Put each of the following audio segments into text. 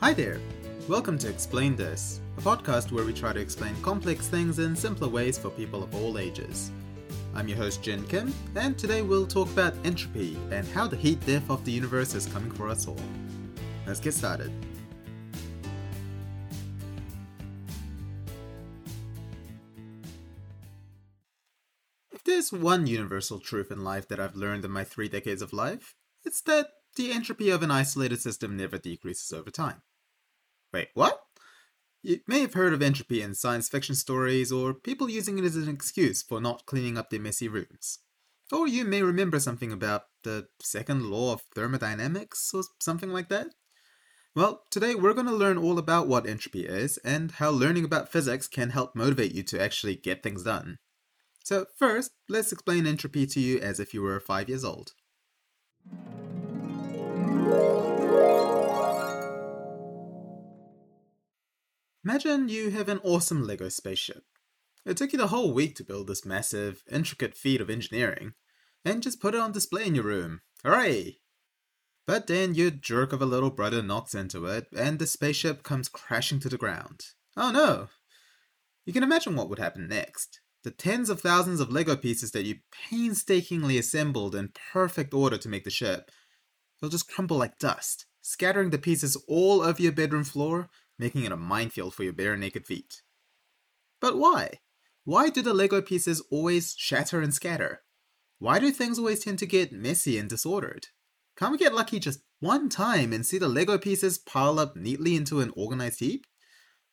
Hi there! Welcome to Explain This, a podcast where we try to explain complex things in simpler ways for people of all ages. I'm your host Jin Kim, and today we'll talk about entropy and how the heat death of the universe is coming for us all. Let's get started. If there's one universal truth in life that I've learned in my 3 decades of life, it's that the entropy of an isolated system never decreases over time. Wait, what? You may have heard of entropy in science fiction stories, or people using it as an excuse for not cleaning up their messy rooms. Or you may remember something about the second law of thermodynamics, or something like that. Well, today we're going to learn all about what entropy is, and how learning about physics can help motivate you to actually get things done. So first, let's explain entropy to you as if you were 5 years old. Imagine you have an awesome Lego spaceship. It took you the whole week to build this massive, intricate feat of engineering, and just put it on display in your room. Hooray! But then your jerk of a little brother knocks into it, and the spaceship comes crashing to the ground. Oh no! You can imagine what would happen next. The tens of thousands of Lego pieces that you painstakingly assembled in perfect order to make the ship, they'll just crumble like dust, scattering the pieces all over your bedroom floor, making it a minefield for your bare naked feet. But why? Why do the Lego pieces always shatter and scatter? Why do things always tend to get messy and disordered? Can't we get lucky just one time and see the Lego pieces pile up neatly into an organized heap?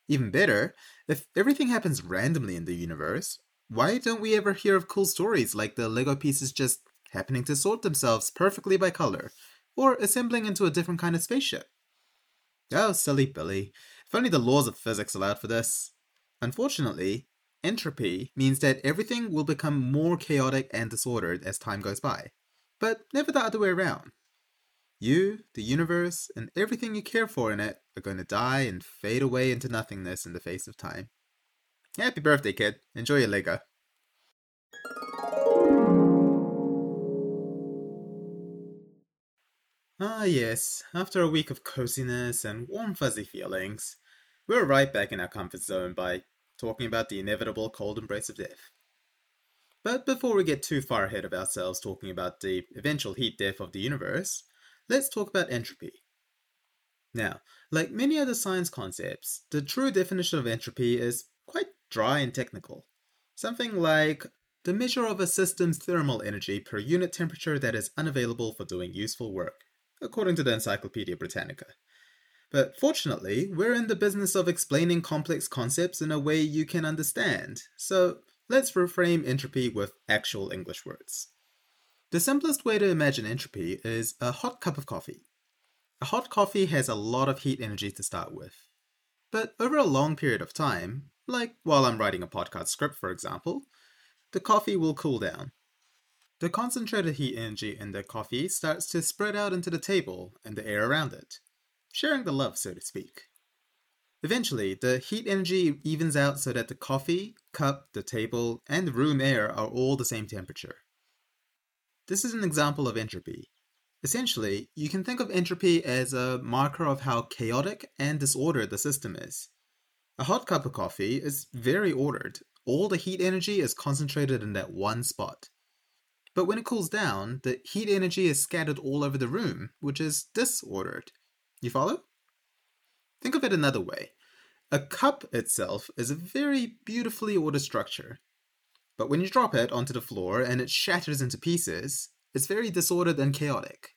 Even better, if everything happens randomly in the universe, why don't we ever hear of cool stories like the Lego pieces just happening to sort themselves perfectly by color, or assembling into a different kind of spaceship? Oh, silly Billy. If only the laws of physics allowed for this. Unfortunately, entropy means that everything will become more chaotic and disordered as time goes by, but never the other way around. You, the universe, and everything you care for in it are going to die and fade away into nothingness in the face of time. Happy birthday, kid. Enjoy your Lego. Ah yes, after a week of coziness and warm fuzzy feelings, we're right back in our comfort zone by talking about the inevitable cold embrace of death. But before we get too far ahead of ourselves talking about the eventual heat death of the universe, let's talk about entropy. Now, like many other science concepts, the true definition of entropy is quite dry and technical. Something like the measure of a system's thermal energy per unit temperature that is unavailable for doing useful work, according to the Encyclopedia Britannica. But fortunately, we're in the business of explaining complex concepts in a way you can understand, so let's reframe entropy with actual English words. The simplest way to imagine entropy is a hot cup of coffee. A hot coffee has a lot of heat energy to start with. But over a long period of time, like while I'm writing a podcast script for example, the coffee will cool down. The concentrated heat energy in the coffee starts to spread out into the table and the air around it, sharing the love, so to speak. Eventually, the heat energy evens out so that the coffee, cup, the table, and room air are all the same temperature. This is an example of entropy. Essentially, you can think of entropy as a marker of how chaotic and disordered the system is. A hot cup of coffee is very ordered. All the heat energy is concentrated in that one spot. But when it cools down, the heat energy is scattered all over the room, which is disordered. You follow? Think of it another way. A cup itself is a very beautifully ordered structure. But when you drop it onto the floor and it shatters into pieces, it's very disordered and chaotic.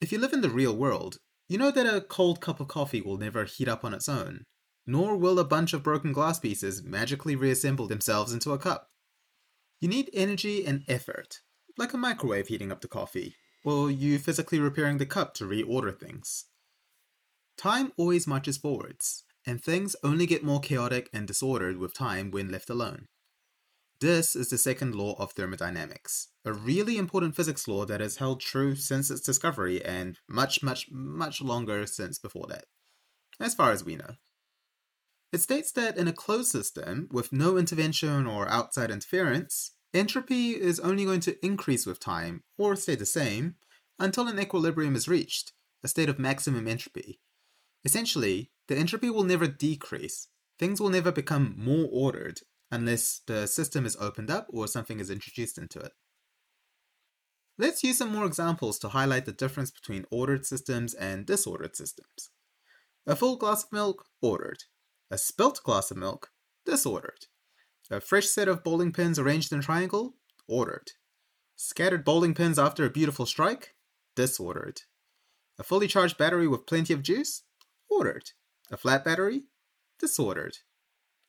If you live in the real world, you know that a cold cup of coffee will never heat up on its own, nor will a bunch of broken glass pieces magically reassemble themselves into a cup. You need energy and effort, like a microwave heating up the coffee, or you physically repairing the cup to reorder things. Time always marches forwards, and things only get more chaotic and disordered with time when left alone. This is the second law of thermodynamics, a really important physics law that has held true since its discovery and much longer since before that, as far as we know. It states that in a closed system, with no intervention or outside interference, entropy is only going to increase with time, or stay the same, until an equilibrium is reached, a state of maximum entropy. Essentially, the entropy will never decrease. Things will never become more ordered unless the system is opened up or something is introduced into it. Let's use some more examples to highlight the difference between ordered systems and disordered systems. A full glass of milk, ordered. A spilt glass of milk, disordered. A fresh set of bowling pins arranged in a triangle, ordered. Scattered bowling pins after a beautiful strike, disordered. A fully charged battery with plenty of juice, ordered. A flat battery, disordered.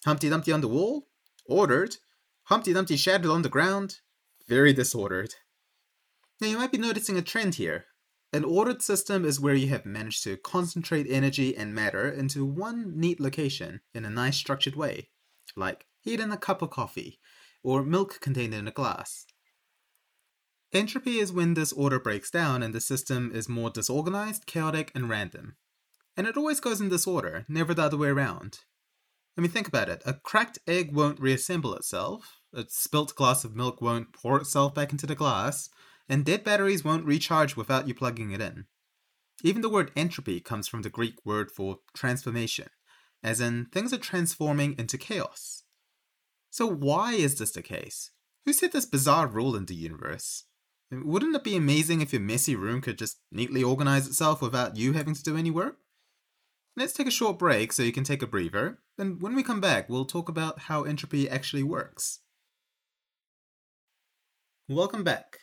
Humpty Dumpty on the wall, ordered. Humpty Dumpty shattered on the ground, very disordered. Now you might be noticing a trend here. An ordered system is where you have managed to concentrate energy and matter into one neat location in a nice structured way, like heat in a cup of coffee, or milk contained in a glass. Entropy is when this order breaks down and the system is more disorganized, chaotic, and random. And it always goes in disorder, never the other way around. I mean, think about it. A cracked egg won't reassemble itself, a spilt glass of milk won't pour itself back into the glass, and dead batteries won't recharge without you plugging it in. Even the word entropy comes from the Greek word for transformation, as in things are transforming into chaos. So why is this the case? Who set this bizarre rule in the universe? Wouldn't it be amazing if your messy room could just neatly organize itself without you having to do any work? Let's take a short break so you can take a breather, and when we come back we'll talk about how entropy actually works. Welcome back.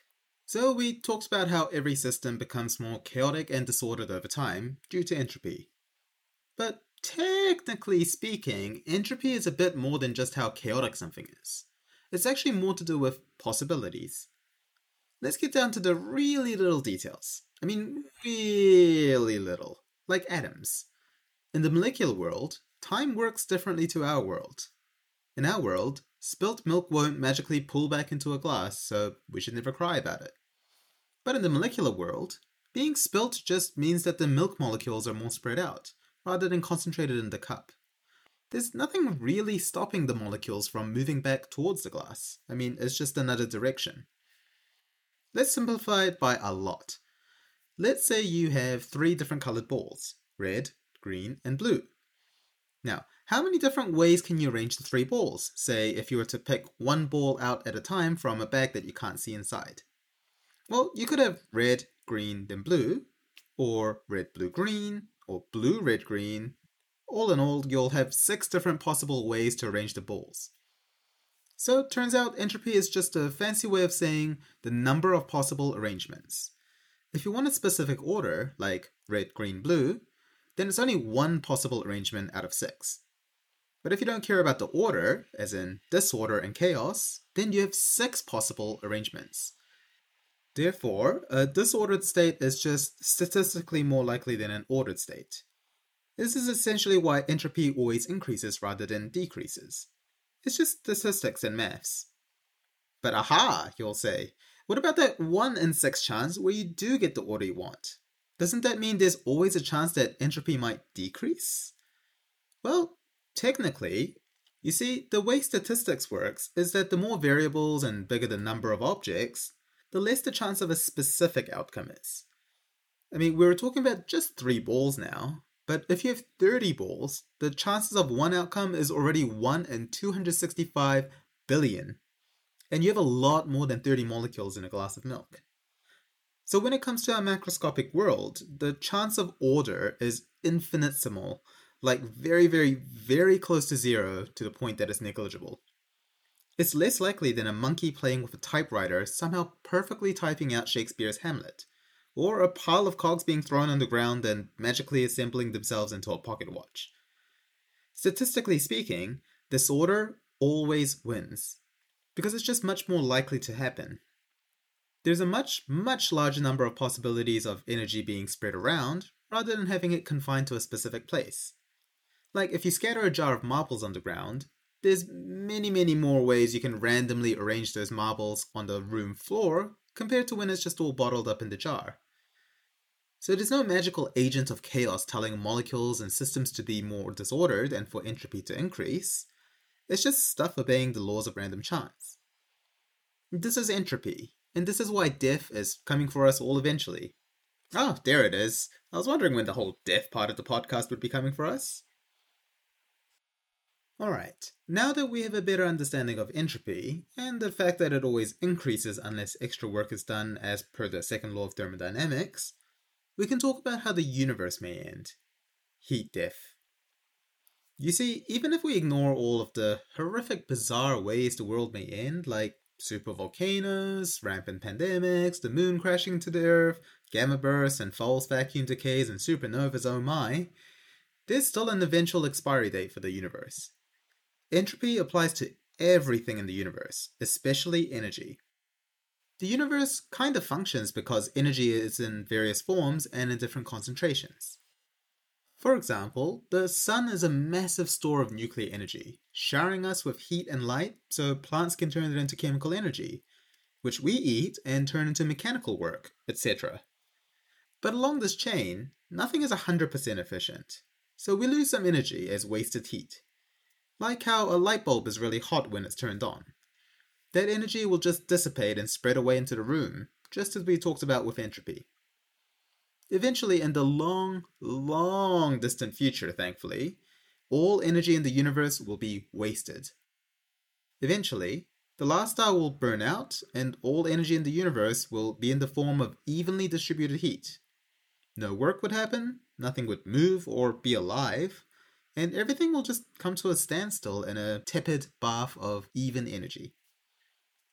So we talked about how every system becomes more chaotic and disordered over time due to entropy. But technically speaking, entropy is a bit more than just how chaotic something is. It's actually more to do with possibilities. Let's get down to the really little details. I mean, really little. Like atoms. In the molecular world, time works differently to our world. In our world, spilt milk won't magically pull back into a glass, so we should never cry about it. But in the molecular world, being spilt just means that the milk molecules are more spread out, rather than concentrated in the cup. There's nothing really stopping the molecules from moving back towards the glass. I mean, it's just another direction. Let's simplify it by a lot. Let's say you have 3 different colored balls, red, green, and blue. Now, how many different ways can you arrange the 3 balls, say if you were to pick one ball out at a time from a bag that you can't see inside? Well, you could have red, green, then blue, or red, blue, green, or blue, red, green. All in all, you'll have 6 different possible ways to arrange the balls. So it turns out entropy is just a fancy way of saying the number of possible arrangements. If you want a specific order, like red, green, blue, then it's only one possible arrangement out of 6. But if you don't care about the order, as in disorder and chaos, then you have 6 possible arrangements. Therefore, a disordered state is just statistically more likely than an ordered state. This is essentially why entropy always increases rather than decreases. It's just statistics and maths. But aha, you'll say, what about that 1 in 6 chance where you do get the order you want? Doesn't that mean there's always a chance that entropy might decrease? Well, technically, you see, the way statistics works is that the more variables and bigger the number of objects, the less the chance of a specific outcome is. I mean, we were talking about just 3 balls now, but if you have 30 balls, the chances of one outcome is already 1 in 265 billion, and you have a lot more than 30 molecules in a glass of milk. So when it comes to our macroscopic world, the chance of order is infinitesimal, like very, very, very close to 0 to the point that it's negligible. It's less likely than a monkey playing with a typewriter somehow perfectly typing out Shakespeare's Hamlet, or a pile of cogs being thrown on the ground and magically assembling themselves into a pocket watch. Statistically speaking, disorder always wins, because it's just much more likely to happen. There's a much, much larger number of possibilities of energy being spread around, rather than having it confined to a specific place. Like if you scatter a jar of marbles on the ground, there's many, many more ways you can randomly arrange those marbles on the room floor, compared to when it's just all bottled up in the jar. So there's no magical agent of chaos telling molecules and systems to be more disordered and for entropy to increase. It's just stuff obeying the laws of random chance. This is entropy. And this is why death is coming for us all eventually. Oh, there it is. I was wondering when the whole death part of the podcast would be coming for us. Alright, now that we have a better understanding of entropy, and the fact that it always increases unless extra work is done as per the second law of thermodynamics, we can talk about how the universe may end. Heat death. You see, even if we ignore all of the horrific, bizarre ways the world may end, like supervolcanoes, rampant pandemics, the moon crashing to the earth, gamma bursts and false vacuum decays and supernovas, oh my, there's still an eventual expiry date for the universe. Entropy applies to everything in the universe, especially energy. The universe kind of functions because energy is in various forms and in different concentrations. For example, the sun is a massive store of nuclear energy, showering us with heat and light so plants can turn it into chemical energy, which we eat and turn into mechanical work, etc. But along this chain, nothing is 100% efficient, so we lose some energy as wasted heat. Like how a light bulb is really hot when it's turned on. That energy will just dissipate and spread away into the room, just as we talked about with entropy. Eventually, in the long, long distant future, thankfully, all energy in the universe will be wasted. Eventually, the last star will burn out, and all energy in the universe will be in the form of evenly distributed heat. No work would happen, nothing would move or be alive, and everything will just come to a standstill in a tepid bath of even energy.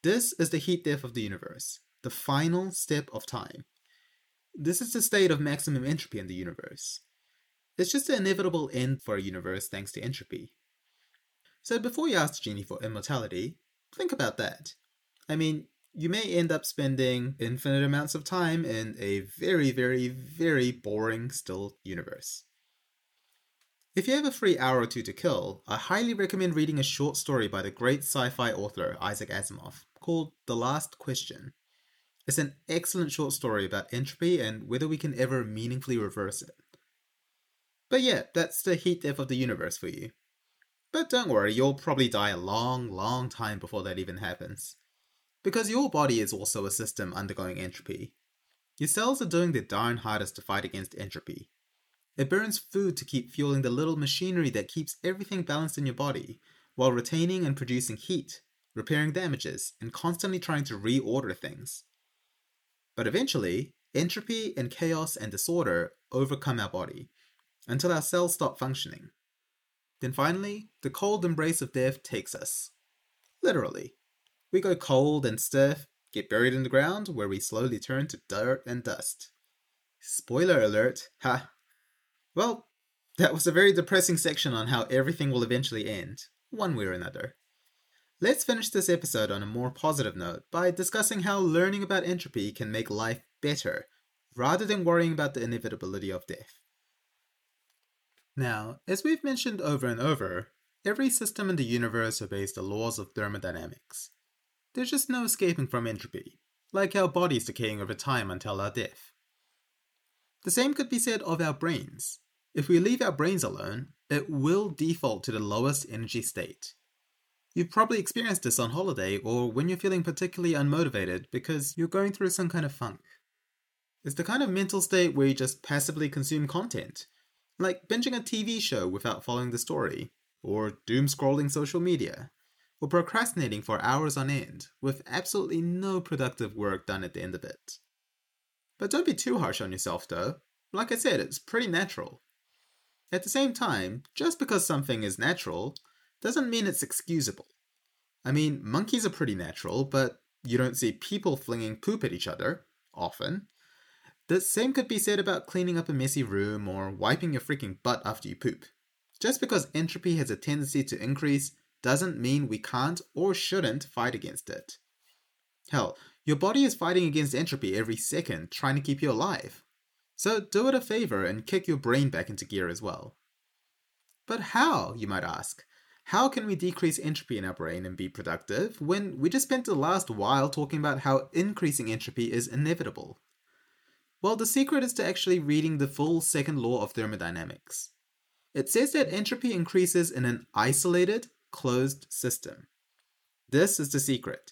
This is the heat death of the universe, the final step of time. This is the state of maximum entropy in the universe. It's just the inevitable end for a universe thanks to entropy. So before you ask Genie for immortality, think about that. I mean, you may end up spending infinite amounts of time in a very, very, very boring still universe. If you have a free hour or two to kill, I highly recommend reading a short story by the great sci-fi author Isaac Asimov called The Last Question. It's an excellent short story about entropy and whether we can ever meaningfully reverse it. But yeah, that's the heat death of the universe for you. But don't worry, you'll probably die a long, long time before that even happens. Because your body is also a system undergoing entropy. Your cells are doing their darn hardest to fight against entropy. It burns food to keep fueling the little machinery that keeps everything balanced in your body, while retaining and producing heat, repairing damages, and constantly trying to reorder things. But eventually, entropy and chaos and disorder overcome our body, until our cells stop functioning. Then finally, the cold embrace of death takes us. Literally. We go cold and stiff, get buried in the ground, where we slowly turn to dirt and dust. Spoiler alert, ha! Well, that was a very depressing section on how everything will eventually end, one way or another. Let's finish this episode on a more positive note by discussing how learning about entropy can make life better, rather than worrying about the inevitability of death. Now, as we've mentioned over and over, every system in the universe obeys the laws of thermodynamics. There's just no escaping from entropy, like our bodies decaying over time until our death. The same could be said of our brains. If we leave our brains alone, it will default to the lowest energy state. You've probably experienced this on holiday or when you're feeling particularly unmotivated because you're going through some kind of funk. It's the kind of mental state where you just passively consume content, like binging a TV show without following the story, or doom-scrolling social media, or procrastinating for hours on end with absolutely no productive work done at the end of it. But don't be too harsh on yourself though. Like I said, it's pretty natural. At the same time, just because something is natural, doesn't mean it's excusable. I mean, monkeys are pretty natural, but you don't see people flinging poop at each other, often. The same could be said about cleaning up a messy room or wiping your freaking butt after you poop. Just because entropy has a tendency to increase doesn't mean we can't or shouldn't fight against it. Hell, your body is fighting against entropy every second, trying to keep you alive. So do it a favor and kick your brain back into gear as well. But how, you might ask? How can we decrease entropy in our brain and be productive when we just spent the last while talking about how increasing entropy is inevitable? Well, the secret is to actually reading the full second law of thermodynamics. It says that entropy increases in an isolated, closed system. This is the secret.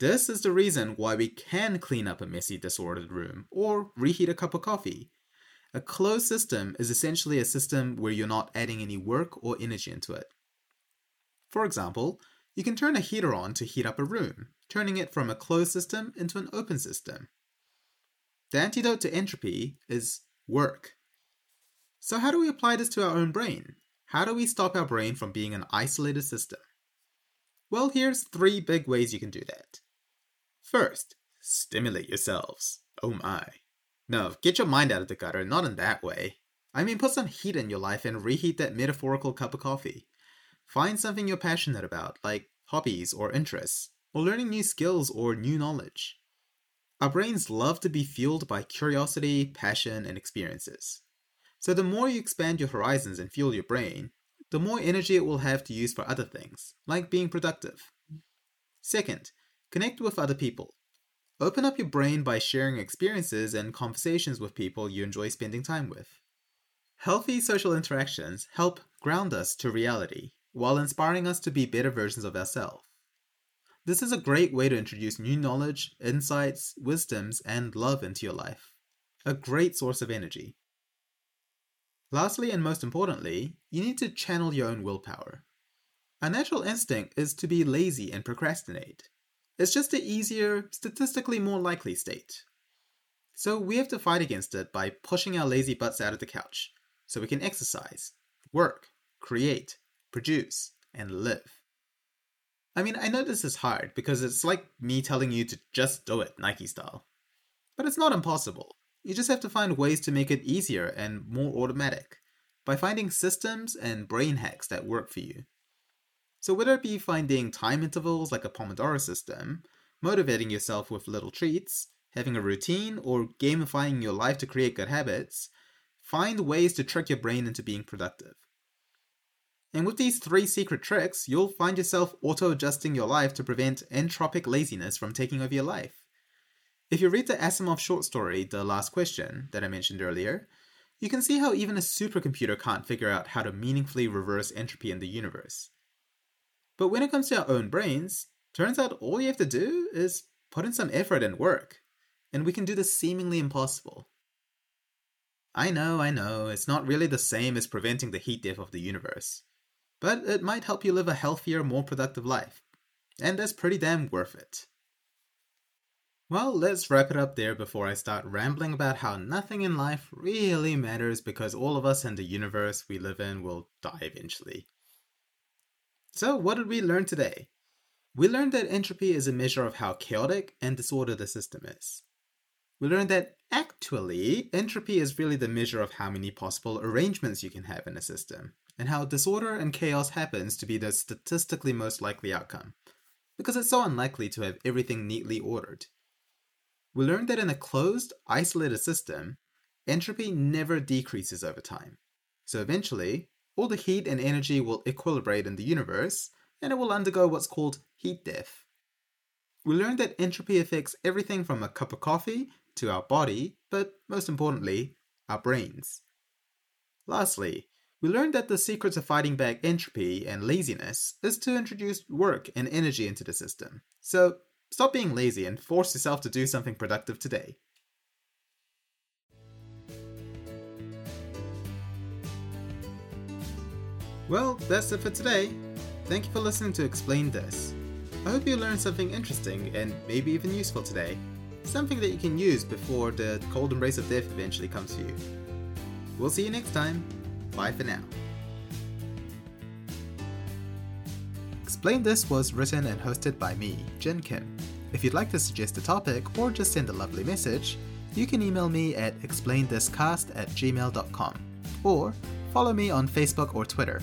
This is the reason why we can clean up a messy, disordered room, or reheat a cup of coffee. A closed system is essentially a system where you're not adding any work or energy into it. For example, you can turn a heater on to heat up a room, turning it from a closed system into an open system. The antidote to entropy is work. So how do we apply this to our own brain? How do we stop our brain from being an isolated system? Well, here's three big ways you can do that. First, stimulate yourselves. Oh my. No, get your mind out of the gutter, not in that way. I mean, put some heat in your life and reheat that metaphorical cup of coffee. Find something you're passionate about, like hobbies or interests, or learning new skills or new knowledge. Our brains love to be fueled by curiosity, passion, and experiences. So the more you expand your horizons and fuel your brain, the more energy it will have to use for other things, like being productive. Second, connect with other people. Open up your brain by sharing experiences and conversations with people you enjoy spending time with. Healthy social interactions help ground us to reality, while inspiring us to be better versions of ourselves. This is a great way to introduce new knowledge, insights, wisdoms, and love into your life. A great source of energy. Lastly, and most importantly, you need to channel your own willpower. Our natural instinct is to be lazy and procrastinate. It's just the easier, statistically more likely state. So we have to fight against it by pushing our lazy butts out of the couch, so we can exercise, work, create, produce, and live. I mean, I know this is hard because it's like me telling you to just do it, Nike style. But it's not impossible. You just have to find ways to make it easier and more automatic by finding systems and brain hacks that work for you. So whether it be finding time intervals like a Pomodoro system, motivating yourself with little treats, having a routine, or gamifying your life to create good habits, find ways to trick your brain into being productive. And with these three secret tricks, you'll find yourself auto-adjusting your life to prevent entropic laziness from taking over your life. If you read the Asimov short story, The Last Question, that I mentioned earlier, you can see how even a supercomputer can't figure out how to meaningfully reverse entropy in the universe. But when it comes to our own brains, turns out all you have to do is put in some effort and work, and we can do the seemingly impossible. I know, it's not really the same as preventing the heat death of the universe. But it might help you live a healthier, more productive life. And that's pretty damn worth it. Well, let's wrap it up there before I start rambling about how nothing in life really matters because all of us in the universe we live in will die eventually. So what did we learn today? We learned that entropy is a measure of how chaotic and disordered the system is. We learned that actually, entropy is really the measure of how many possible arrangements you can have in a system, and how disorder and chaos happens to be the statistically most likely outcome, because it's so unlikely to have everything neatly ordered. We learned that in a closed, isolated system, entropy never decreases over time. So eventually, all the heat and energy will equilibrate in the universe, and it will undergo what's called heat death. We learned that entropy affects everything from a cup of coffee to our body, but most importantly, our brains. Lastly, we learned that the secret to fighting back entropy and laziness is to introduce work and energy into the system. So stop being lazy and force yourself to do something productive today. Well, that's it for today. Thank you for listening to Explain This. I hope you learned something interesting and maybe even useful today. Something that you can use before the cold embrace of death eventually comes to you. We'll see you next time. Bye for now. Explain This was written and hosted by me, Jin Kim. If you'd like to suggest a topic or just send a lovely message, you can email me at explainthiscast@gmail.com or follow me on Facebook or Twitter.